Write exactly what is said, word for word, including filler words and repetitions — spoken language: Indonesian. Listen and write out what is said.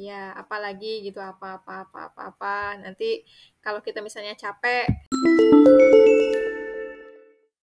Ya, apalagi gitu apa apa apa apa apa. Nanti kalau kita misalnya capek